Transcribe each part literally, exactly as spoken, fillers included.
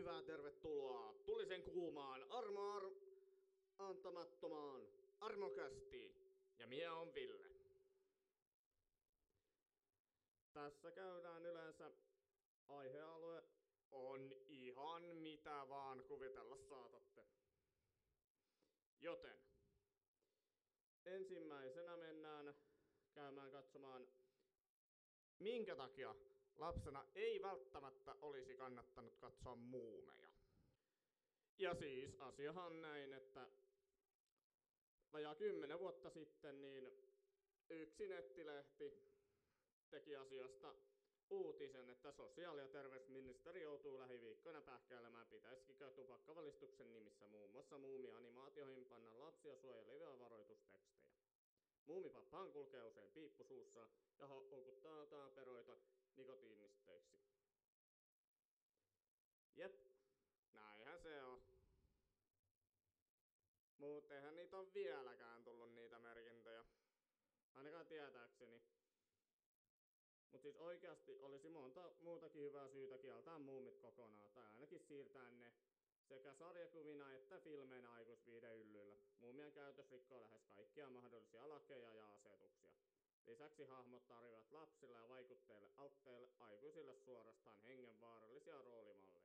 hyvää tervetuloa tulisen kuumaan armo ar... antamattomaan armokästi. Ja minä on Ville. Tässä käydään yleensä aihealue on ihan mitä vaan kuvitella saatatte. Joten ensimmäisenä mennään käymään katsomaan, minkä takia lapsena ei välttämättä olisi kannattanut katsoa muumeja. Ja siis asiahan näin, että vajaa kymmenen vuotta sitten niin yksi nettilehti teki asiasta uutisen, että sosiaali- ja terveysministeri joutuu lähiviikkoina pähkäilemään, pitäisikö tupakkavalistuksen nimissä muun muassa muumianimaatioihin panna lapsia suojelevia varoitustekstejä. Muumipappahan kulkee usein piippusuussa ja houkuttaa taaperoita nikotiinisteiksi. Jep, näinhän se on. Mut eihän niitä on vieläkään tullut niitä merkintöjä. Ainakaan tietääkseni. Mut siis oikeasti olisi monta muutakin hyvää syytä kieltää muumit kokonaan, tai ainakin siirtää ne sekä sarjakuvina että filmeinä aikuisviihdeyllyyllä. Muumien käytös rikkoo lähes kaikkia mahdollisia lakeja ja asetuksia. Lisäksi hahmot tarjoavat lapsille ja vaikutteille altteille aikuisille suorastaan hengenvaarallisia roolimalleja.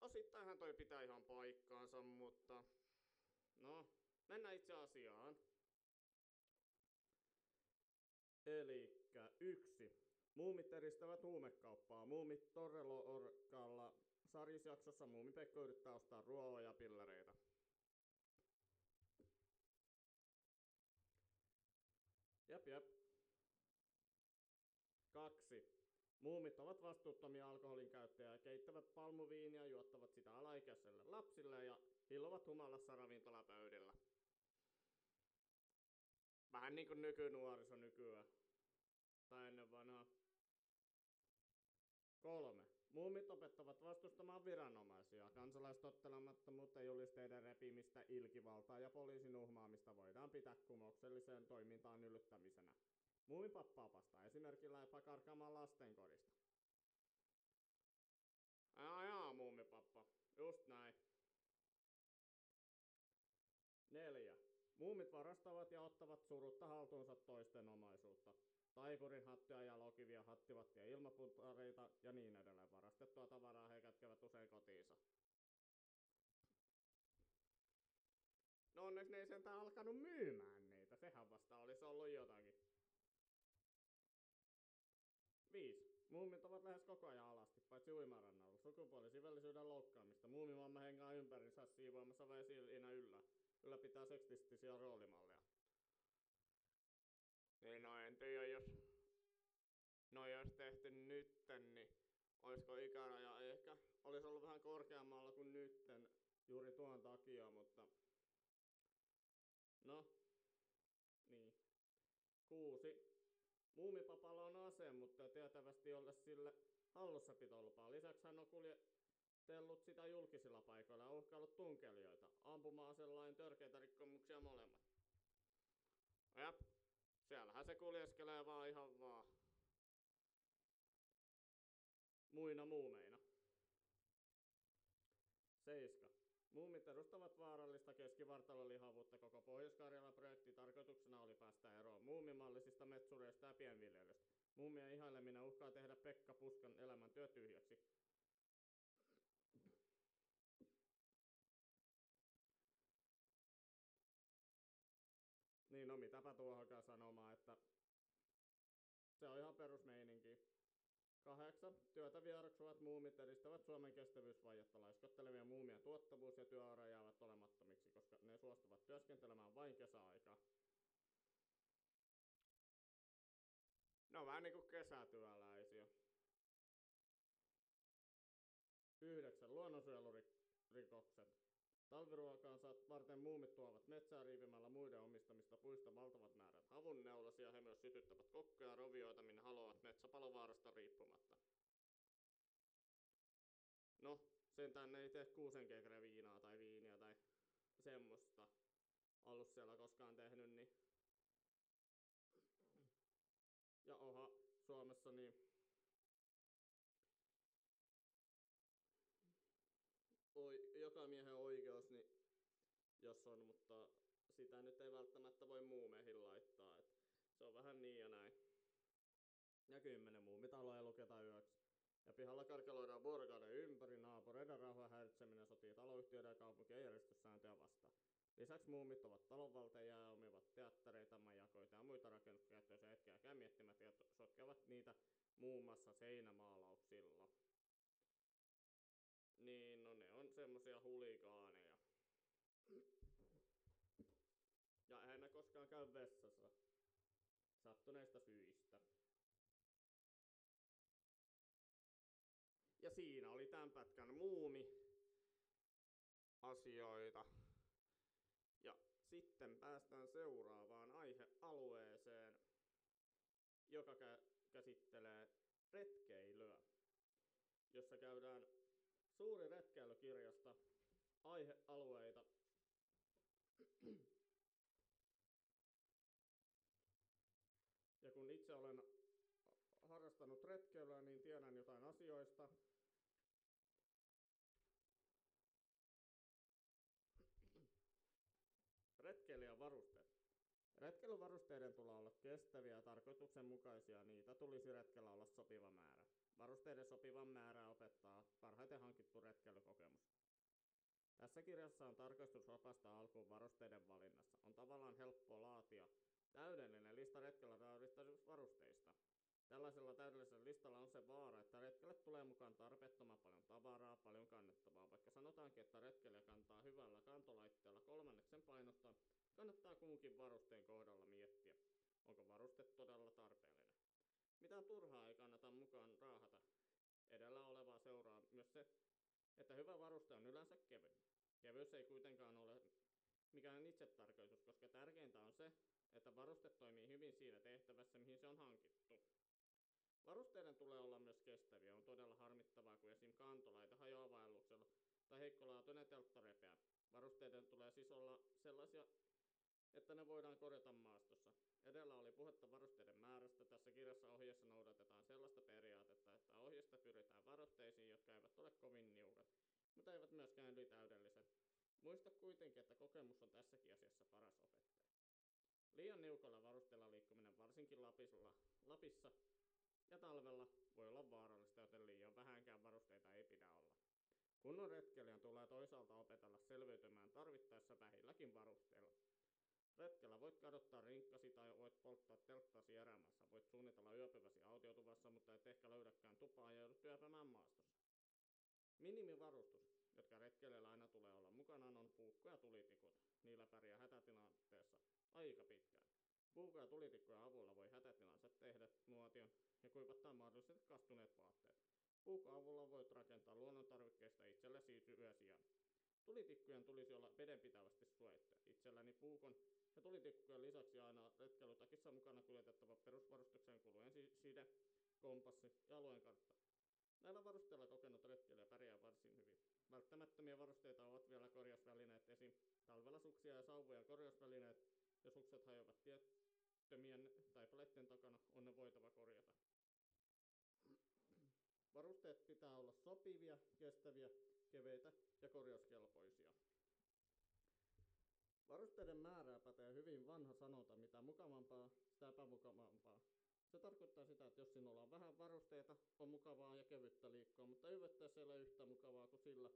Osittainhan toi pitää ihan paikkaansa, mutta no, mennään itse asiaan. Elikkä yksi. Muumit eristävät huumekauppaa. Muumit Torrelo-orkalla sarjisjaksossa Muumipekko yrittää ostaa ruohoja ja pillereitä. Jep, jep. Kaksi. Muumit ovat vastuuttomia alkoholin käyttäjiä, keittävät palmuviinia, juottavat sitä alaikäiselle lapsille ja hillovat humalassa ravintolapöydillä. Vähän niin kuin nykynuoriso nykyään. Tai ennen vanhaa. Kolme. Muumit opettavat vastustamaan viranomaisia. Kansalaistottelemattomuutta, julisteiden repimistä, ilkivaltaa ja poliisin uhmaamista voidaan pitää kumoukselliseen toimintaan yllyttämisenä. Muumipappa opastaa esimerkillä jopa karkaamaan lastenkodista. Jaa jaa, muumipappa. Just näin. Neljä. Muumit varastavat ja ottavat surutta haltuunsa toisten omaisuutta. Taikurin hattuja, jalokiviä, hattivattia, ilmapuntareita ja niin edelleen. Varastettua tavaraa he kätkevät usein kotiinsa. No onneksi ne ei sentään alkanut myymään niitä. Sehän vasta olisi ollut jotakin. viisi. Muumit ovat lähes koko ajan alasti, paitsi uimarannalla. Sukupuolisivellisyyden loukkaamista. Muumimamma hengaa ympärinsä siivoamassa vesilinä yllä. Ylläpitää seksistisiä roolimalleja. Niin no en tiedä, jos noi olisi tehty nytten, niin olisiko ikäraja ehkä olisi ollut vähän korkeammalla kuin nytten juuri tuon takia, mutta no, niin. Kuusi. Muumipapalla on ase, mutta tietävästi ole sille hallussapitolupaa. Lisäksi hän on kuljetellut sitä julkisilla paikoilla ja uhkaillut tunkelijoita. Ampuma-aselain törkeitä rikkomuksia molemmat. Jep. Siellähän se kuljeskelee vaan ihan vaan muina muumeina. Seiska. Muumit edustavat vaarallista keskivartalolihavuutta. Koko Pohjois-Karjalan projekti tarkoituksena oli päästä eroon muumimallisista metsureista ja pienviljelystä. Muumien ihaileminen uhkaa tehdä Pekka Puskan elämäntyö tyhjäksi. Niin no mitäpä tuohonkaan sanomaan, että se on ihan perusmeininki. Kahdeksan. Työtä vieroksuvat muumit edistävät Suomen kestävyysvajetta. Laiskottelevien muumien tuottavuus ja työura jäävät olemattomiksi, koska ne suostuvat työskentelemään vain kesäaikaan. No vähän niin kuin kesätyöläisiä. Yhdeksän. Luonnonsuojelurikokset. Talviruokaan varten muumit tuovat metsää riivimällä muiden omistamista puista valtavat määrät havunneulasia ja he myös sytyttävät kokkoja rovioita, minne haluavat metsäpalovaarasta riippumatta. No, sentään ne ei tee kuusenkekreä viinaa tai viiniä tai semmoista ollut siellä koskaan tehnyt, niin. Ja oha, Suomessa niin miehen oikeus, niin jos on, mutta sitä nyt ei välttämättä voi muumeihin laittaa. Et se on vähän niin ja näin. Ja kymmenen muumitaloja luketaan yöksi. Ja pihalla karkeloidaan vuorokauden ympäri naapureiden rauhan häiritseminen sotii taloyhtiöiden ja kaupunkien järjestyssääntöjä vastaan. Lisäksi muumit ovat talonvaltajia ja omivat teattereita, majakoita ja muita rakennuskäyttöisiä hetkiä kämiettimättä ja sotkevat niitä muun muassa seinämaalauksilla. Niin, no ne on semmosia huligaaneja. Ja eihän ne koskaan käy vessassa. Sattuneista syistä. Ja siinä oli tämän pätkän muumiasioita. Ja sitten päästään seuraavaan aihealueeseen, joka kä- käsittelee retkeilyä, jossa käydään suuri retkeilykirjasta aihealueita. Ja kun itse olen harrastanut retkeilyä, niin tiedän jotain asioista. Retkeilijävarusteet. Retkeilyvarusteiden tulee olla kestäviä ja tarkoituksenmukaisia, niitä tulisi retkellä olla sopiva määrä. Varusteiden sopivan määrä opettaa parhaiten hankittu retkeilykokemus. Tässä kirjassa on tarkastus opasta alkuun varusteiden valinnassa. On tavallaan helppo laatia täydellinen lista retkellä tarvittavista varusteista. Tällaisella täydellisellä listalla on se vaara, että retkelle tulee mukaan tarpeettoman paljon tavaraa, paljon kannettavaa. Vaikka sanotaankin, että retkelle kantaa hyvällä kantolaitteella kolmanneksen painotta, kannattaa kunkin varusteen kohdalla miettiä, onko varuste todella tarpeellinen. Mitään turhaa ei kannata mukaan raahata. Edellä olevaa seuraa myös se, että hyvä varuste on yleensä kevyt. Kevyys ei kuitenkaan ole mikään itsetarkoitus, koska tärkeintä on se, että varuste toimii hyvin siinä tehtävässä, mihin se on hankittu. Varusteiden tulee olla myös kestäviä. On todella harmittavaa, kun esim. Kantolaite hajoaa vaelluksella tai heikkolaatuinen teltta repeää. Varusteiden tulee siis olla sellaisia, että ne voidaan korjata maastossa. Edellä oli puhetta varusteiden määrästä. Tässä kirjassa ohjeessa noudatetaan sellaista periaatetta, että ohjeesta pyritään varusteisiin, jotka eivät ole kovin niukat, mutta eivät myöskään yli täydelliset. Muista kuitenkin, että kokemus on tässäkin asiassa paras opettaja. Liian niukalla varusteella liikkuminen varsinkin Lapissa, Lapissa ja talvella voi olla vaarallista, joten liian vähänkään varusteita ei pidä olla. Kunnon retkeilijän tulee toisaalta opetella selviytymään tarvittaessa vähilläkin varusteilla. Retkellä voit kadottaa rinkkasi tai voit polttaa telttasi erämaassa. Voit suunnitella yöpyväsi autiotuvassa, mutta et ehkä löydäkään tupaa ja joudut yöpämään maastossa. Minimivarustus, jotka retkeilijällä aina tulee olla mukanaan, on puukko ja tulitikut. Niillä pärjää hätätilanteessa aika pitkään. Puukko ja tulitikkojen avulla voi hätätilansa tehdä nuotion ja kuivattaa mahdollisesti kastuneet vaatteet. Puukon avulla voit rakentaa luonnontarvikkeista itsellesi yösijan. Tulitikkujen tulisi olla vedenpitävästi suojattuja. Itselläni puukon ja tulitikkujen lisäksi aina retkeilytakissa mukana kuljetettava perusvarustukseen kulujen side, kompassi ja alueenkartta. Näillä varusteilla kokenut retkeilijä pärjää varsin hyvin. Välttämättömiä varusteita ovat vielä korjausvälineet, esim. Talvella suksia ja sauvoja korjausvälineet, ja sukset hajoavat tiettömien tai palettien takana, on ne voitava korjata. Varusteet pitää olla sopivia, kestäviä, keveitä ja korjauskelpoisia. Varusteiden määrää pätee hyvin vanha sanonta, mitä mukavampaa, sitä epämukavampaa. Se tarkoittaa sitä, että jos sinulla on vähän varusteita, on mukavaa ja kevyttä liikkua, mutta yhdettäessä ei ole yhtä mukavaa kuin sillä,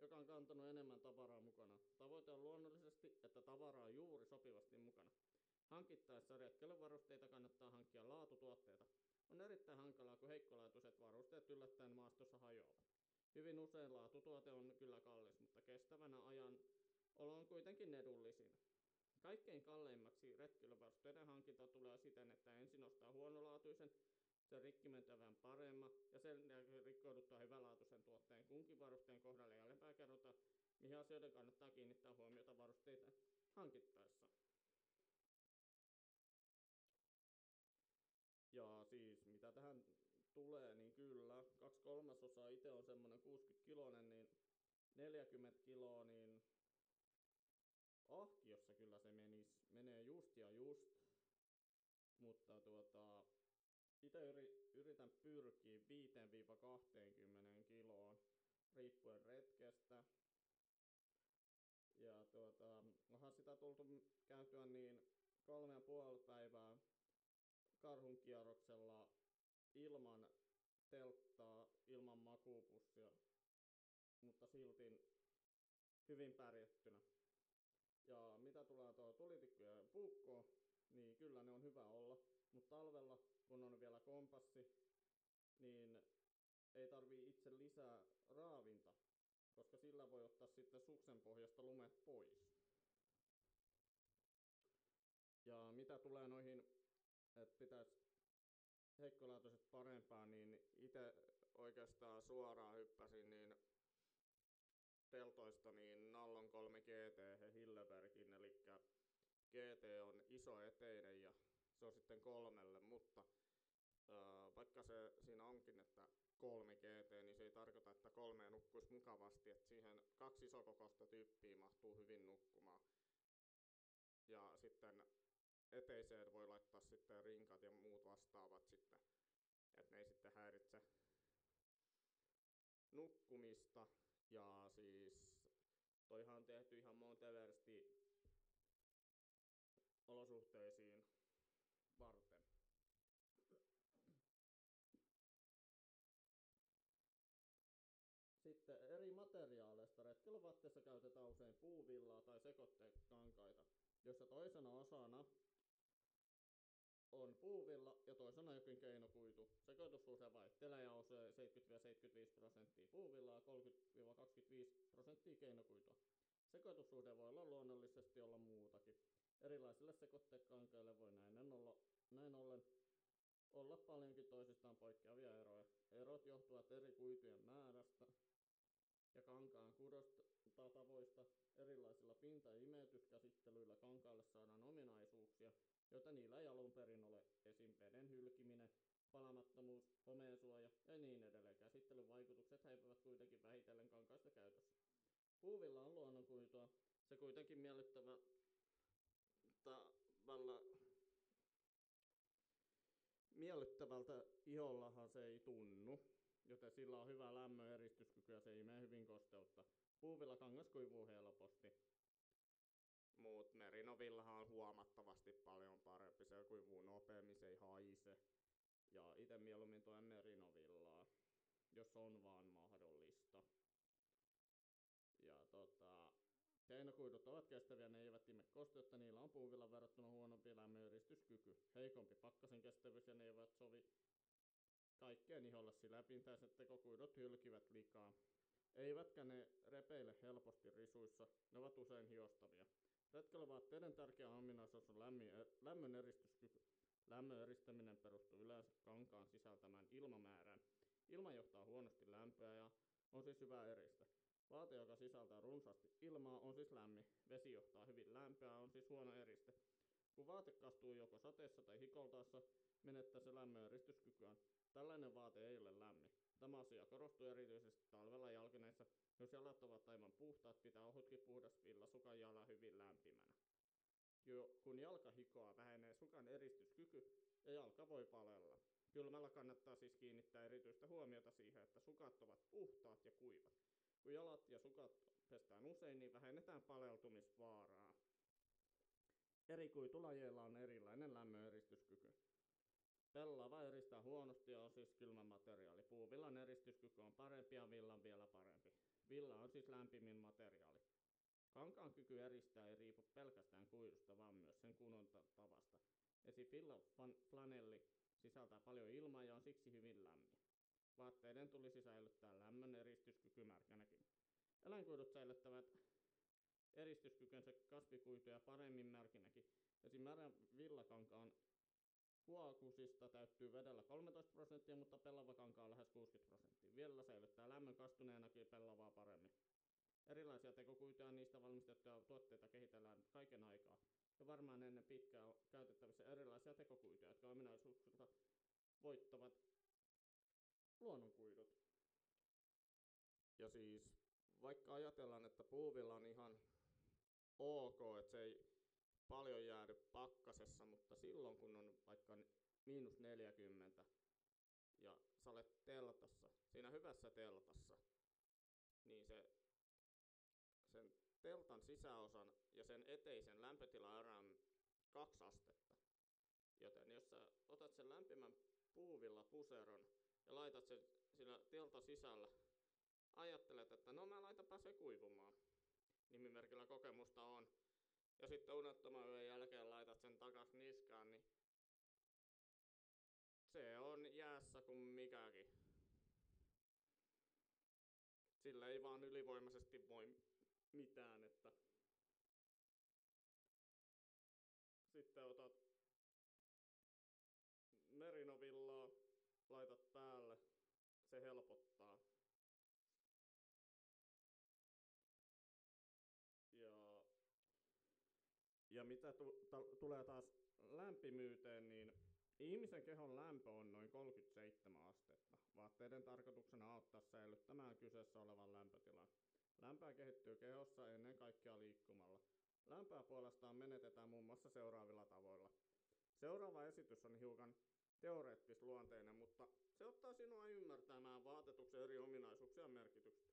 joka on kantanut enemmän tavaraa mukana. Tavoite on luonnollisesti, että tavaraa on juuri sopivasti mukana. Hankittaessa retkeilyvarusteita kannattaa hankkia laatutuotteita. On erittäin hankalaa, kun heikkolaatuiset varusteet yllättäen maastossa hajoavat. Hyvin usein laatutuote on kyllä kallis, mutta kestävänä ajan olo on kuitenkin edullisin. Kaikkein kalleimmaksi retkeilyvarusteiden hankinta tulee siten, että ensin ostaa huonolaatuisen, sen rikkimentävän paremman ja sen jälkeen rikkouduttaa hyvälaatuisen tuotteen kunkin varusteen kohdalla ja jälkeenpäin kerrotaan, mihin asioiden kannattaa kiinnittää huomiota varusteita hankittaessa. Ja siis mitä tähän tulee, niin kyllä, kaksi kolmasosaa itse on semmoinen kuusikymmentä kiloinen, niin neljäkymmentä kiloa, niin ahkiossa kyllä se menis, menee just ja just, mutta tuota, itse yritän pyrkiä viidestä kahteenkymmeneen kiloon riippuen retkestä Ja tuota, onhan sitä tultu käytyä niin kolme ja puoli päivää karhunkierroksella ilman telttaa, ilman makuupussia, mutta silti hyvin pärjättynä. Ja mitä tulee tuo tulitikkuja ja puukkoon, niin kyllä ne on hyvä olla, mutta talvella kun on vielä kompassi, niin ei tarvii itse lisää raavinta, koska sillä voi ottaa sitten suksen pohjasta lumet pois. Ja mitä tulee noihin, että pitäisi heikkolaatuiset parempaa, niin itse oikeastaan suoraan hyppäsin niin teltoista niin Nallon kolme G T ja Hillebergin, eli G T on iso eteinen ja se on sitten kolmelle, mutta äh, vaikka se siinä onkin, että kolme G T, niin se ei tarkoita, että kolmeen nukkuisi mukavasti, että siihen kaksi isokokoista tyyppiä mahtuu hyvin nukkumaan. Ja sitten eteiseen voi laittaa sitten rinkat ja muut vastaavat sitten, että ne ei sitten häiritse nukkumista. Ja siis toihan on tehty ihan Monteversti olosuhteisiin varten. Sitten eri materiaaleista retkeilyvaatteessa käytetään usein puuvillaa tai sekoitekankaita, jossa toisena osana on puuvilla ja toisena jokin keinokuitu. Sekoitusluuse vaihtelee ja on seitsemänkymmentä seitsemänkymmentäviisi prosenttia puuvillaa, kolmekymmentä kaksikymmentäviisi prosenttia keinokuitua. Sekoitusluuse voi olla luonnollisesti olla muutakin. Erilaisille sekoitekankaille voi näin, olla, näin ollen olla paljonkin toisistaan poikkeavia eroja. Erot johtuvat eri kuitujen määrästä ja kankaan kudostatavoista. Erilaisilla pinta- ja imeytyskäsittelyillä kankaalle saadaan ominaisuuksia, joita niillä ei alun perin ole, esim. Veden hylkiminen, palamattomuus, homeensuoja ja niin edelleen. Käsittelyn vaikutukset häipyvät kuitenkin vähitellen kankaista käytössä. Puuvilla on luonnonkuitua, se kuitenkin miellyttävä tavalla. Miellyttävältä ihollahan se ei tunnu, joten sillä on hyvä lämmön eristyskyky ja se imee hyvin kosteutta. Puuvilla kangas kuivuu helposti, mut merinovillahan on huomattavasti paljon parempi, se kuivuu nopeammin, se ei haise. Ja ite mieluummin tuen merinovillaa, jos on vaan mahdollista. Ja tota, keinokuidut ovat kestäviä, ne eivät ime kosteutta, niillä on puuvilla verrattuna huonompi lämmöneristyskyky, heikompi pakkasen kestävyys ja ne eivät sovi kaikkeen iholle, sillä pintäiset tekokuidut hylkivät likaa. Eivätkä ne repeile helposti risuissa, ne ovat usein hiostavia. Retkeilyvaatteiden tärkeä ominaisuus on lämmön eristyskyky. Lämmön eristäminen perustuu yleensä kankaan sisältämään ilmamäärään. Ilma johtaa huonosti lämpöä ja on siis hyvä eristä. Vaate, joka sisältää runsaasti ilmaa, on siis lämmin. Vesi johtaa hyvin lämpöä, on siis huono eriste. Kun vaate kastuu joko sateessa tai hikoltaessa, menettää se lämmön eristyskykyään. Tällainen vaate ei ole lämmin. Tämä asia korostuu erityisesti talvella jalkineissa. Jos jalat ovat aivan puhtaat, pitää ohutkin puhdas villasukan jala hyvin lämpimänä. Jo, kun jalka hikoaa, vähenee sukan eristyskyky ja jalka voi palella. Kylmällä kannattaa siis kiinnittää erityistä huomiota siihen, että sukat ovat puhtaat ja kuivat. Kun jalat ja sukat pestään usein, niin vähennetään paleltumisvaaraa. Eri kuitulajeilla on erilainen lämmöneristyskyky. Pellava eristää huonosti ja on siis kylmä materiaali. Puuvillan eristyskyky on parempi ja villan vielä parempi. Villa on siis lämpimin materiaali. Kankaan kyky eristää ei riipu pelkästään kuidusta, vaan myös sen kunnontavasta. Esim. Villaplanelli sisältää paljon ilmaa ja on siksi hyvin lämmin. Vaatteiden tulisi säilyttää lämmön eristyskyky märkänäkin. Eläinkuidut säilyttävät eristyskykynsä kasvikuituja paremmin märkinäkin. Esim. märän villakankaan huokusista täyttyy vedellä kolmetoista prosenttia, mutta pellavakankaa lähes kuusikymmentä prosenttia. Vielä säilyttää lämmön kastuneenakin pellavaa paremmin. Erilaisia tekokuituja niistä valmistettuja tuotteita kehitellään kaiken aikaa. Ja varmaan ennen pitkää on käytettävissä erilaisia tekokuituja, jotka ominaisuuksilta voittavat luonnonkuidut. Ja siis vaikka ajatellaan, että puuvilla on ihan ok, että se ei paljon jäädy pakkasessa, mutta silloin kun on vaikka miinus neljäkymmentä ja sä olet teltassa, siinä hyvässä teltassa, niin se, sen teltan sisäosan ja sen eteisen lämpötilaerään kaksi astetta. Joten jos sä otat sen lämpimän puuvilla puseron ja laitat sen sillä teltan sisällä, ajattelet, että no mä laitanpa se kuivumaan. Nimimerkillä kokemusta on. Ja sitten unettoman yön jälkeen laitat sen takas niskaan, niin se on jäässä kuin mikäkin. Sillä ei vaan ylivoimaisesti voi mitään, että sitten otat merinovillaa, laitat päälle, se helpottaa. Ja, ja mitä tu- ta- tulee taas lämpimyyteen, niin ihmisen kehon lämpö on noin kolmekymmentäseitsemän astetta. Vaatteiden tarkoituksena auttaa säilyttämään kyseessä olevan lämpötilan. Lämpöä kehittyy kehossa ennen kaikkea liikkumalla. Lämpöä puolestaan menetetään muun muassa seuraavilla tavoilla. Seuraava esitys on hiukan teoreettisluonteinen, mutta se ottaa sinua ymmärtämään vaatetuksen eri ominaisuuksia ja merkitystä.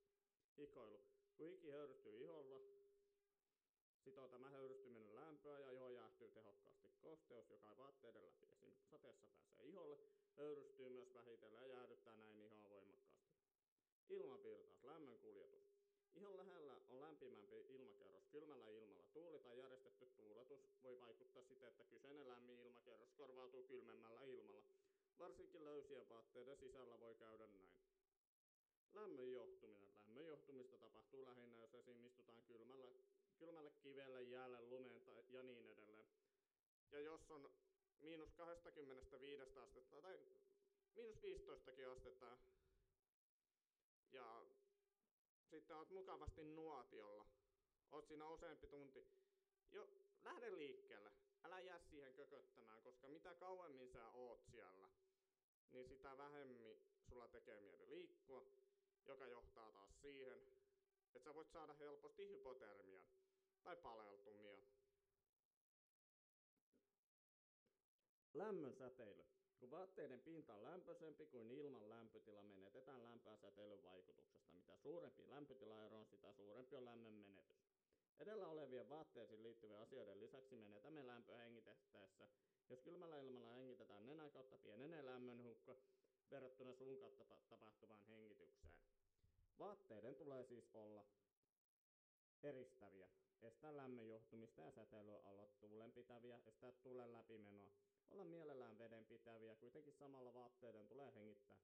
Hikoilu. Kun hiki höyrystyy iholla, sitoo tämä höyrystyminen lämpöä ja iho jäähtyy tehokkaasti. Kosteus, joka ei vaatteiden läpi esim. Sateessa pääsee iholle, höyrystyy myös vähitellen ja jäähdyttää näin ihoa voimakkaasti. Ilmavirtaus. Lämmön kuljetus. Ihon lähellä on lämpimämpi ilmakerros. Kylmällä ilmalla tuuli tai järjestetty tuuletus voi vaikuttaa siten, että kyseinen lämmin ilmakerros korvautuu kylmemmällä ilmalla. Varsinkin löysien vaatteiden sisällä voi käydä näin. Lämmön johtuminen. Lämmön johtumista tapahtuu lähinnä, jos esiin istutaan kylmällä, kylmälle kivelle, jäälle, lumeen tai, ja niin edelleen. Ja jos on miinus kaksikymmentäviisi astetta tai miinus viisitoistakin astetta ja sitten olet mukavasti nuotiolla. Olet siinä useampi tunti. Jo, lähde liikkeelle. Älä jää siihen kököttämään, koska mitä kauemmin sä oot siellä, niin sitä vähemmin sulla tekee mieli liikkua, joka johtaa taas siihen, että sä voit saada helposti hypotermian tai paleltumia. Lämmön säteily. Kun vaatteiden pinta on lämpöisempi kuin ilman lämpötila, menetetään lämpöä säteilyn vaikutuksesta. Mitä suurempi lämpötilaero on, sitä suurempi on lämmön menetys. Edellä olevien vaatteisiin liittyvien asioiden lisäksi menetämme lämpöä hengitettäessä. Jos kylmällä ilmalla hengitetään nenän kautta, pienenee lämmönhukka verrattuna suun kautta tapahtuvaan hengitykseen. Vaatteiden tulee siis olla eristäviä, estää lämmön johtumista ja säteilyä, olla tuulenpitäviä, estää tuulen läpimenoa. Olla mielellään vedenpitäviä, kuitenkin samalla vaatteiden tulee hengittää.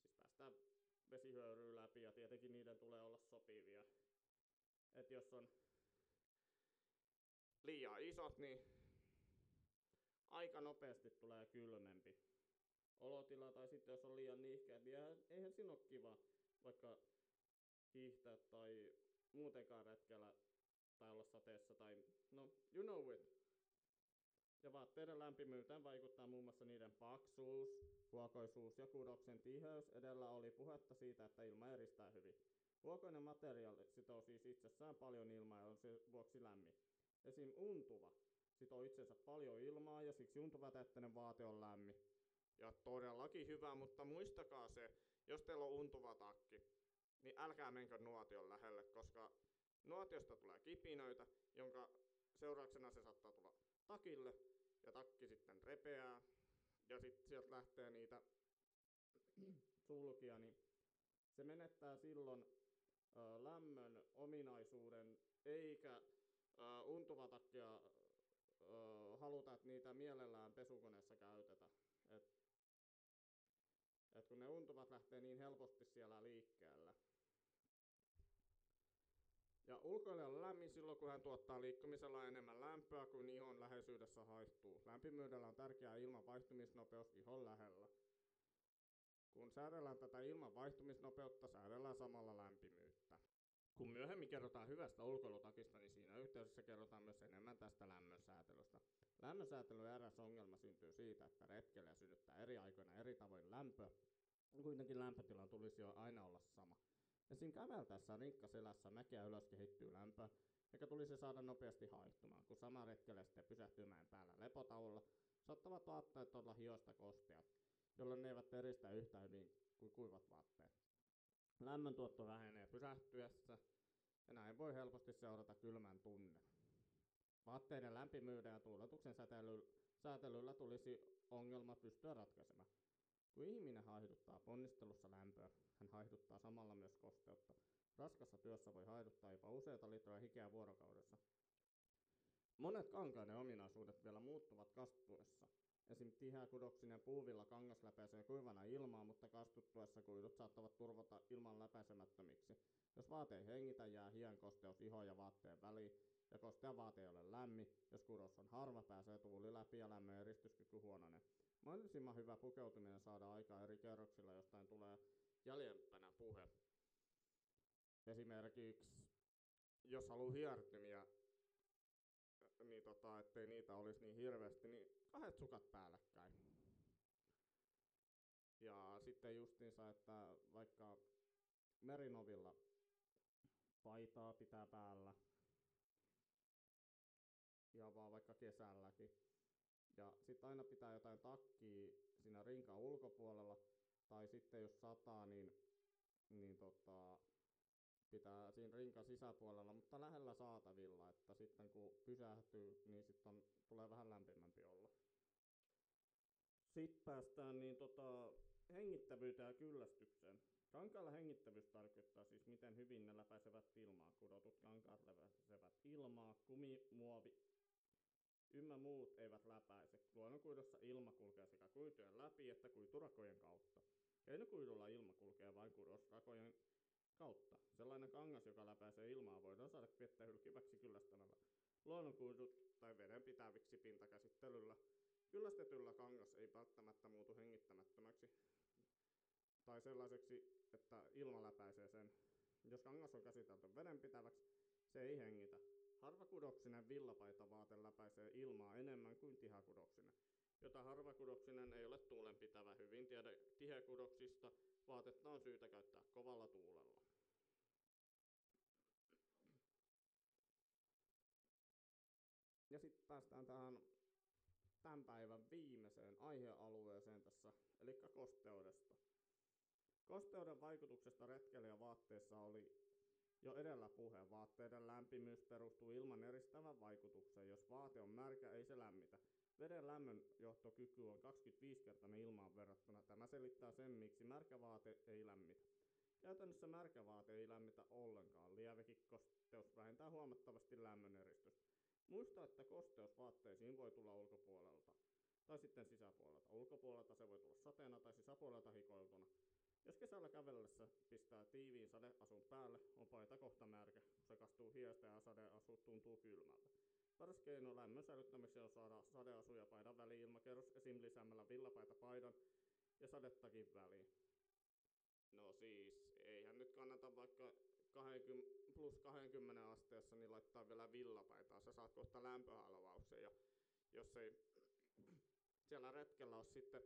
Siis päästään vesihöyryyn läpi ja tietenkin niiden tulee olla sopivia. Et jos on liian isot, niin aika nopeasti tulee kylmempi olotila. Tai sitten jos on liian nihkeä, niin eihän siinä ole kiva vaikka hiihtää tai muutenkaan retkellä tai olla sateessa tai no you know it. Ja vaatteiden lämpimyyteen vaikuttaa muun muassa niiden paksuus, huokoisuus ja kudoksen tiheys. Edellä oli puhetta siitä, että ilma eristää hyvin. Huokoinen materiaali sitoo siis itsessään paljon ilmaa ja on sen vuoksi lämmin. Esim. Untuva sitoo itsensä paljon ilmaa ja siksi untuvatäytteinen vaate on lämmin. Ja todellakin hyvä, mutta muistakaa se, jos teillä on untuva takki, niin älkää menkö nuotion lähelle, koska nuotiosta tulee kipinöitä, jonka seurauksena se saattaa tulla takille ja takki sitten repeää ja sitten sieltä lähtee niitä sulkia, niin se menettää silloin ö, lämmön ominaisuuden, eikä ö, untuvatakkia ö, haluta, että niitä mielellään pesukoneessa käytetä. Et, et kun ne untuvat lähtee niin helposti siellä liikkeellä. Ja ulkoilija on lämmin silloin, kun hän tuottaa liikkumisella enemmän lämpöä kuin ihon läheisyydessä haihtuu. Lämpimyydellä on tärkeää ilman vaihtumisnopeus ihon lähellä. Kun säädellään tätä ilman vaihtumisnopeutta, säädellään samalla lämpimyyttä. Kun myöhemmin kerrotaan hyvästä ulkoilutakista, niin siinä yhteydessä kerrotaan myös enemmän tästä lämmönsäätelystä. Lämmönsäätelyn eräs ongelma syntyy siitä, että retkeilijä synnyttää eri aikoina eri tavoin lämpöä. Kuitenkin lämpötilan tulisi jo aina olla sama. Esim. Käveltäessä rinkkaselässä mäkeä ylös kehittyy lämpö, joka tulisi saada nopeasti haihtumaan, kun sama retkellä sitten pysähtyy mäen päällä lepotauolla, saattavat vaatteet olla hiosta kosteat, jolloin ne eivät eristä yhtä hyvin kuin kuivat vaatteet. Lämmöntuotto vähenee pysähtyessä ja näin voi helposti seurata kylmän tunne. Vaatteiden lämpimyyden ja tuuletuksen säätelyllä tulisi ongelma pystyä ratkaisemaan. Kun ihminen haihduttaa ponnistelussa lämpöä, hän haihduttaa samalla myös kosteutta. Raskassa työssä voi haihduttaa jopa useita litroja hikeä vuorokaudessa. Monet kankaiden ominaisuudet vielä muuttuvat kastuessa. Esim. Tiheäkudoksinen puuvilla kangas läpäisee kuivana ilmaa, mutta kastuttuessa kuidut saattavat turvata ilman läpäisemättömiksi. Jos vaate ei hengitä, jää hien kosteus ihoon ja vaatteen väliin, ja kostea vaate ei ole lämmin. Jos kudos on harva, pääsee tuuli läpi ja lämmön eristyskyky huononee. Mahdollisimman hyvä pukeutuminen saadaan aikaa eri kerroksilla, jostain tulee jäljempänä puhe. Esimerkiksi, jos haluaa hiertymiä, niin tota, ettei niitä olisi niin hirveästi, niin kahdet sukat päällekkäin. Ja sitten justiinsa, että vaikka merinovilla paitaa pitää päällä, ihan vaan vaikka kesälläkin. Ja sitten aina pitää jotain takkia siinä rinkan ulkopuolella, tai sitten jos sataa, niin, niin tota, pitää siinä rinkan sisäpuolella, mutta lähellä saatavilla, että sitten kun pysähtyy, niin sitten tulee vähän lämpimämpi olla. Sitten päästään niin tota, hengittävyyteen ja kyllästykseen. Kankaalla hengittävyys tarkoittaa siis, miten hyvin ne läpäisevät ilmaa. Kudotut kankaat läpäisevät ilmaa, kumi, muovi ynnä muut eivät läpäise. Luonnonkuidossa ilma kulkee sekä kuitujen läpi että kuiturakojen kautta. Keinokuidulla ilma kulkee vain kudosrakojen kautta. Sellainen kangas, joka läpäisee ilmaa, voidaan saada vettä hylkiväksi kyllästämällä luonnonkuidut tai veden pitäviksi pintakäsittelyllä. Kyllästetyllä kangas ei välttämättä muutu hengittämättömäksi tai sellaiseksi, että ilma läpäisee sen. Jos kangas on käsitelty vedenpitäväksi, se ei hengitä. Harvakudoksinen villapaitavaate läpäisee ilmaa enemmän kuin tiheäkudoksinen, jota harvakudoksinen ei ole tuulenpitävä. Hyvin tiedä tiheäkudoksista vaatetta on syytä käyttää kovalla tuulella. Ja sitten päästään tähän tämän päivän viimeiseen aihealueeseen tässä, eli kosteudesta. Kosteuden vaikutuksesta retkeilijävaatteissa oli jo edellä puhe. Vaatteiden lämpimyys perustuu ilman eristävän vaikutukseen. Jos vaate on märkä, ei se lämmitä. Veden lämmönjohtokyky on kaksikymmentäviisi kertainen ilmaan verrattuna. Tämä selittää sen, miksi märkä vaate ei lämmitä. Käytännössä märkä vaate ei lämmitä ollenkaan. Lieväkin kosteus vähentää huomattavasti lämmön eristystä. Muista, että kosteus vaatteisiin voi tulla ulkopuolelta tai sitten sisäpuolelta. Ulkopuolelta se voi tulla sateena tai sisäpuolelta hikoiltuna. Jos kesällä kävellessä pistää tiiviin sadeasun päälle, on paita kohta märkä, kun se kastuu hiestä ja sadeasu tuntuu kylmältä. Paras keino lämmön säilyttämiseksi on saada sadeasu ja paidan väliin ilmakerros, esim. Lisäämällä villapaita paidan ja sadettakin väliin. No siis, eihän nyt kannata vaikka kaksikymmentä plus kaksikymmentä asteessa niin laittaa vielä villapaitaa. Sä saat kohta lämpöhalvauksen ja jos ei siellä retkellä ole sitten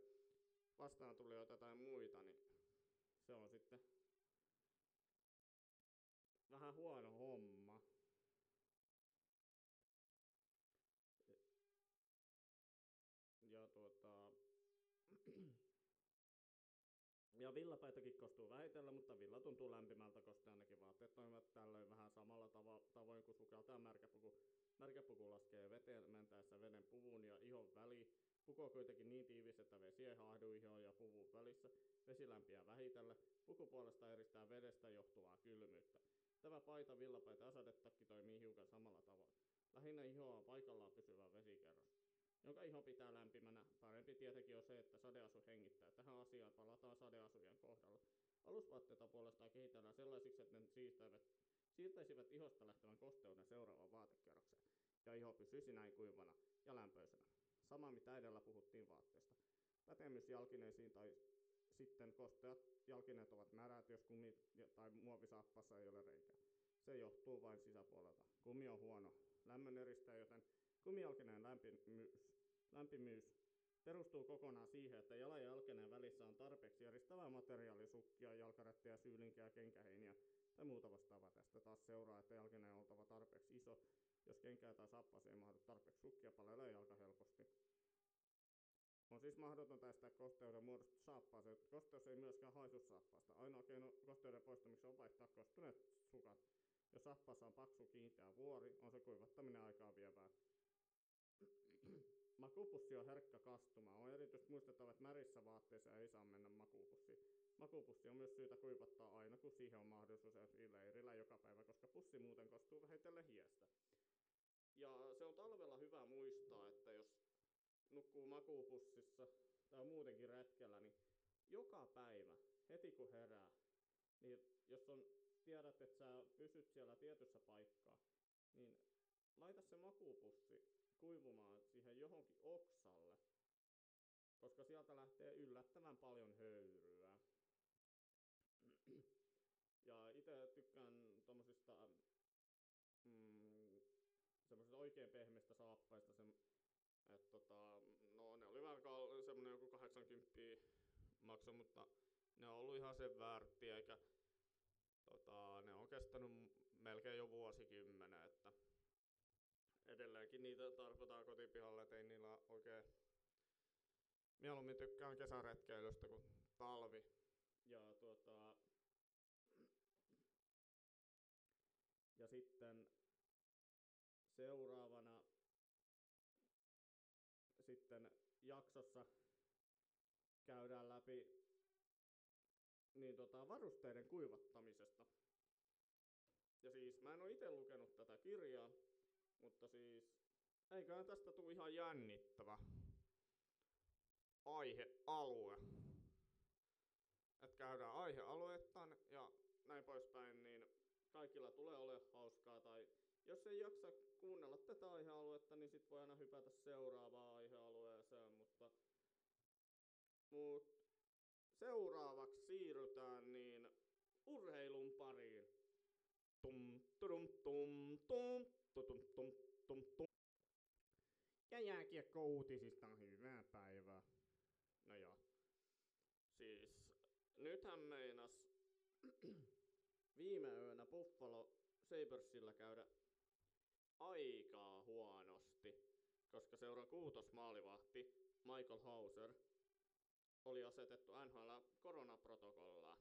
vastaantulijoita tai muita, niin se on sitten vähän huono homma. Ja, tuota, ja villapaitakin kostuu vähitellä, mutta villa tuntuu lämpimältä, koska ainakin vaatteet toimivat tällöin vähän samalla tavo- tavoin kuin sukeltaa märkäpuku. Märkäpuku laskee veteen mentäessä veden puvun ja ihon väliin. Puku on kuitenkin niin tiivis, että vesi ei haahdu ihon ja puvun välissä. Vesi lämpiää vähitellen. Puku puolesta eristää vedestä johtuvaa kylmyyttä. Tämä paita, villapaita ja sadetakki toimii hiukan samalla tavoin. Lähinnä ihoa on paikallaan pysyvä vesikerros, jonka iho pitää lämpimänä. Parempi tietenkin on se, että sadeasu hengittää. Tähän asiaan palataan sadeasujen kohdalla. Alusvaatteita puolestaan kehitellään sellaisiksi, että ne siirtäisivät ihosta lähtevän kosteuden seuraavaan vaatekerrokseen, ja iho pysyisi näin kuivana ja lämpöisenä. Sama mitä edellä puhuttiin vaatteesta. Pätemys jalkineisiin tai sitten kosteat jalkineet ovat märät, jos kumi tai muovisaappassa ei ole reikää. Se johtuu vain sisäpuolelta. Kumi on huono lämmön eristää, joten kumijalkineen lämpimyys, lämpimyys perustuu kokonaan siihen, että jalan ja jalkineen välissä on tarpeeksi eristävää materiaalisuukkia, jalkarättejä, syylinkiä, kenkäheiniä tai muuta vastaavaa. Tästä taas seuraa, että jalkineen on oltava tarpeeksi iso. Jos kenkää tai saappaasi ei mahdu tarpeeksi sukkia, palailee jalka helposti. On siis mahdotonta estää kosteuden muodosta saappaaseen. Kosteus ei myöskään haisu saappaasta. Ainoa keino kosteuden poistamiseksi on vaihtaa kostuneet sukat Jos ahpassa on paksu kiinteä vuori, on se kuivattaminen aikaa vievää. Makuupussi on herkkä kastuma. On erityisesti muistettava, että märissä vaatteissa ei saa mennä makuupussiin. Makuupussi on myös syytä kuivattaa aina, kun siihen on mahdollisuus leirillä joka päivä, koska pussi muuten kostuu vähitellen hiestä. Ja se on talvella hyvä muistaa, että jos nukkuu makuupussissa tai muutenkin retkellä, niin joka päivä, heti kun herää, niin jos on, tiedät, että sä pysyt siellä tietyssä paikkaa, niin laita se makuupussi kuivumaan siihen johonkin oksalle, koska sieltä lähtee yllättävän paljon höyryä. Ja itse tykkään tommosista mm, semmoisista oikein pehmeistä saappaista, se, et tota, no ne oli varmaan semmoinen joku kahdeksankymmentä makso, mutta ne on ollut ihan sen väärti, eikä tota, ne on kestänyt melkein jo vuosikymmenen, että edelleenkin niitä tarpotaan kotipihalle, et ei niillä oikein. Mieluummin tykkään kesäretkeilystä kuin talvi. Ja, tuota... ja sitten seuraavana sitten jaksossa käydään läpi niin tota, varusteiden kuivattamisesta. Ja siis mä en ole itse lukenut tätä kirjaa, mutta siis eiköhän tästä tule ihan jännittävä aihealue. Että käydään aihealuettaan ja näin poispäin, niin kaikilla tulee olemaan hauskaa. Tai jos ei jaksa kuunnella tätä aihealuetta, niin sit voi aina hypätä seuraavaan aihealueeseen. Mutta mut seuraavaksi siirrytään niin urheilun pariin. Tum, tudum, tum, tum, tudum, tum, tum, tum. Ja jääkiekkouutisista on hyvää päivää. No joo. Siis nythän meinas viime yönä Buffalo Sabresilla käydä aikaa huonosti, koska seuran kuutos maalivahti Michael Hauser oli asetettu N H L koronaprotokollaan.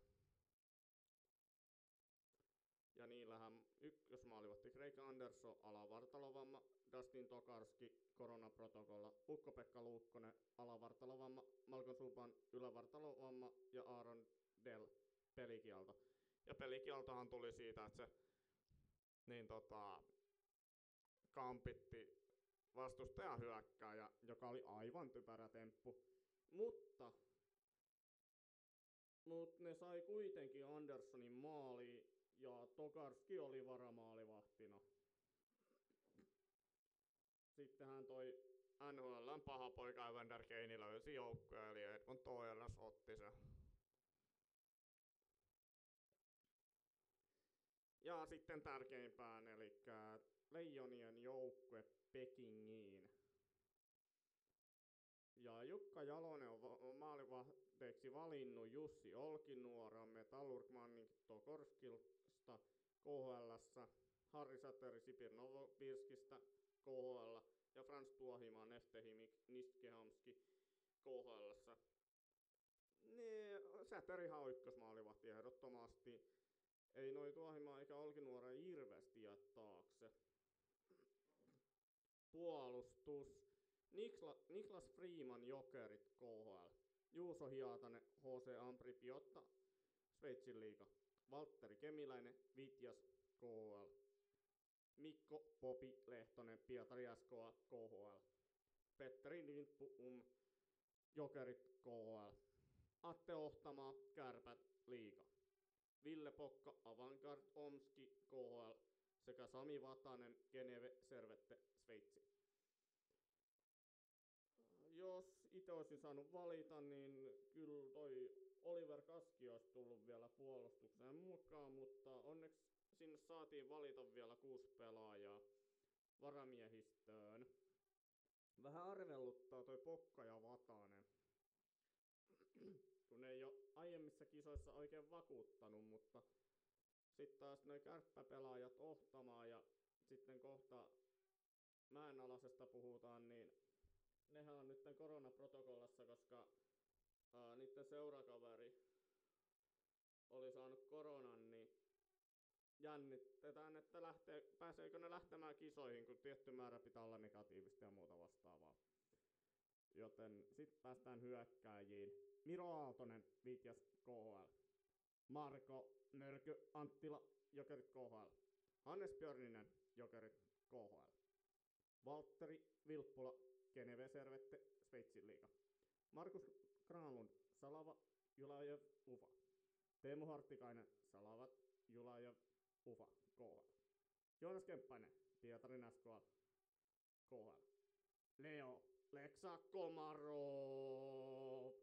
Ja niillähän ykkösmaalivahti Greika Anderson alavartalovamma, Dustin Tokarski koronaprotokolla, Uppopekka Luukkonen alavartalovamma, Malkon Supan ylävartalovamma ja Aaron Dell pelikielto. Ja pelikieltohan tuli siitä, että se niin tota, kampitti vastustaja hyökkääjä, joka oli aivan typerä temppu. Mutta, mutta ne sai kuitenkin Anderssonin maaliin ja Tokarski oli varamaalivahtina. Sitten hän toi N H L:n paha poika Evander Kane löysi joukkoja, eli Edwin Toyernas otti sen. Ja sitten tärkeimpään, eli Leijonien joukkue Pekingiin. Ja Jukka Jalonen on va- maalivahteeksi valinnut Jussi Olkinuora Metallurg Magnitogorskista K H L:ssä, Harri Säteri Sipir Novosibirskistä K H L ja Frans Tuohimaa Neftehimik Nizhnekamski K H L:ssä. Niin, Säterihan on ykkösmaalivahti ehdottomasti. Ei noi Tuohimaa eikä Olkinuora hirveästi jää taakse. Puolustus. Nikla, Niklas Friman Jokerit K H L. Juuso Hiatanen H C Ambri Piotta Sveitsin liiga. Valtteri Kemiläinen Vityaz K H L. Mikko Popi Lehtonen Pietari S K K H L. Petteri Lindpu um Jokerit K H L. Atte Ohtamaa Kärpät liiga. Ville Pokka Avantgard Omski K H L sekä Sami Vatanen Geneve Servette Sveitsi. Jos itse olisin saanut valita, niin kyllä toi Oliver Kaski olisi tullut vielä puolustukseen mukaan, mutta onneksi sinne saatiin valita vielä kuusi pelaajaa varamiehistöön. Vähän arvelluttaa toi Pokka ja Vatanen, kun ei ole aiemmissa kisoissa oikein vakuuttanut, mutta sitten taas noi kärppäpelaajat Ohtamaa ja sitten kohta Mäenalasesta puhutaan, niin nehän on nyt koronaprotokollassa, koska ää, niiden seurakaveri oli saanut koronan, niin jännitetään, että lähtee, pääseekö ne lähtemään kisoihin, kun tietty määrä pitää olla negatiivista ja muuta vastaavaa. Joten sitten päästään hyökkääjiin. Miro Aaltonen, Vityaz K H L. Marko Mörky Anttila, Jokerit K H L. Hannes Björninen, Jokerit K H L. Valtteri Vilppula, Geneve Servette, Sveitsin liiga. Markus Granlund, Salavat Julajev Ufa. Teemu Harttikainen, Salavat Julajev Ufa, K H L. Joonas Kemppainen, Pietarin S K L, K H L. Leo Leksa Komarov,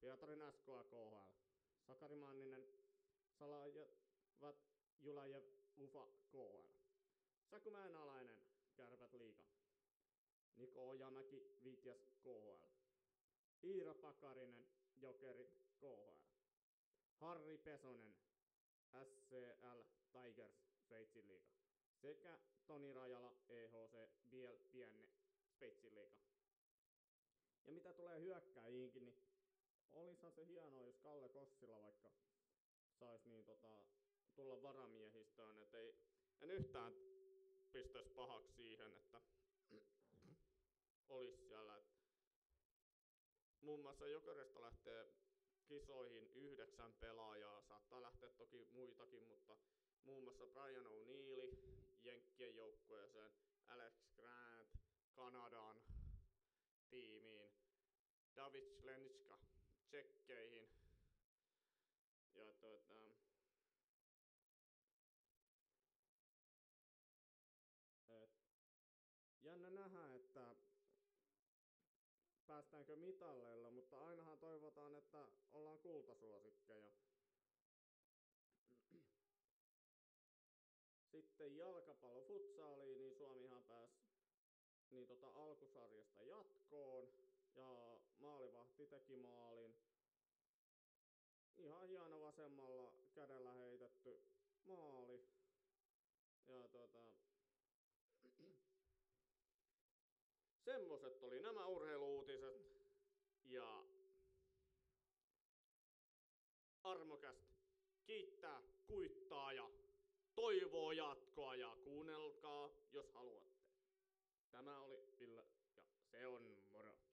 Pietarin S K L, K H L. Sakari Manninen, Salavat Julajev Ufa, K H L. Saku Mäenalainen, Kärpät liiga. Niko Ojamäki, Vityaz K H L. Iiro Pakarinen, Jokerit K H L. Harri Pesonen, S C L Tigers, Sveitsin liiga. Sekä Toni Rajala, E H C Biel Pienne, Sveitsin liiga. Ja mitä tulee hyökkääjiinkin, niin olisihan se hienoa, jos Kalle Kossila vaikka saisi niin tota, tulla varamiehistöön, et ei, en yhtään pistäisi pahaksi siihen, että olisi siellä. Et muun muassa Jokerista lähtee kisoihin yhdeksän pelaajaa, saattaa lähteä toki muitakin, mutta muun muassa Brian O'Neilli Jenkkien joukkueeseen, Alex Grant Kanadaan tiimiin, David Lenska Tsekkeihin ja tuota, jännä nähdä, että päästäänkö mitalleilla, mutta ainahan toivotaan, että ollaan kultasuosikkeja. Sitten jalkapallo futsaaliin, niin Suomihan pääsi niin tota alkusarjasta jatkoon ja maalivahti teki maalin. Ihan hieno vasemmalla kädellä heitetty maali. Ja tota semmoset oli nämä urheiluutiset ja Armokäst kiittää, kuittaa ja toivoo jatkoa ja kuunnelkaa, jos haluatte. Tämä oli Ville ja se on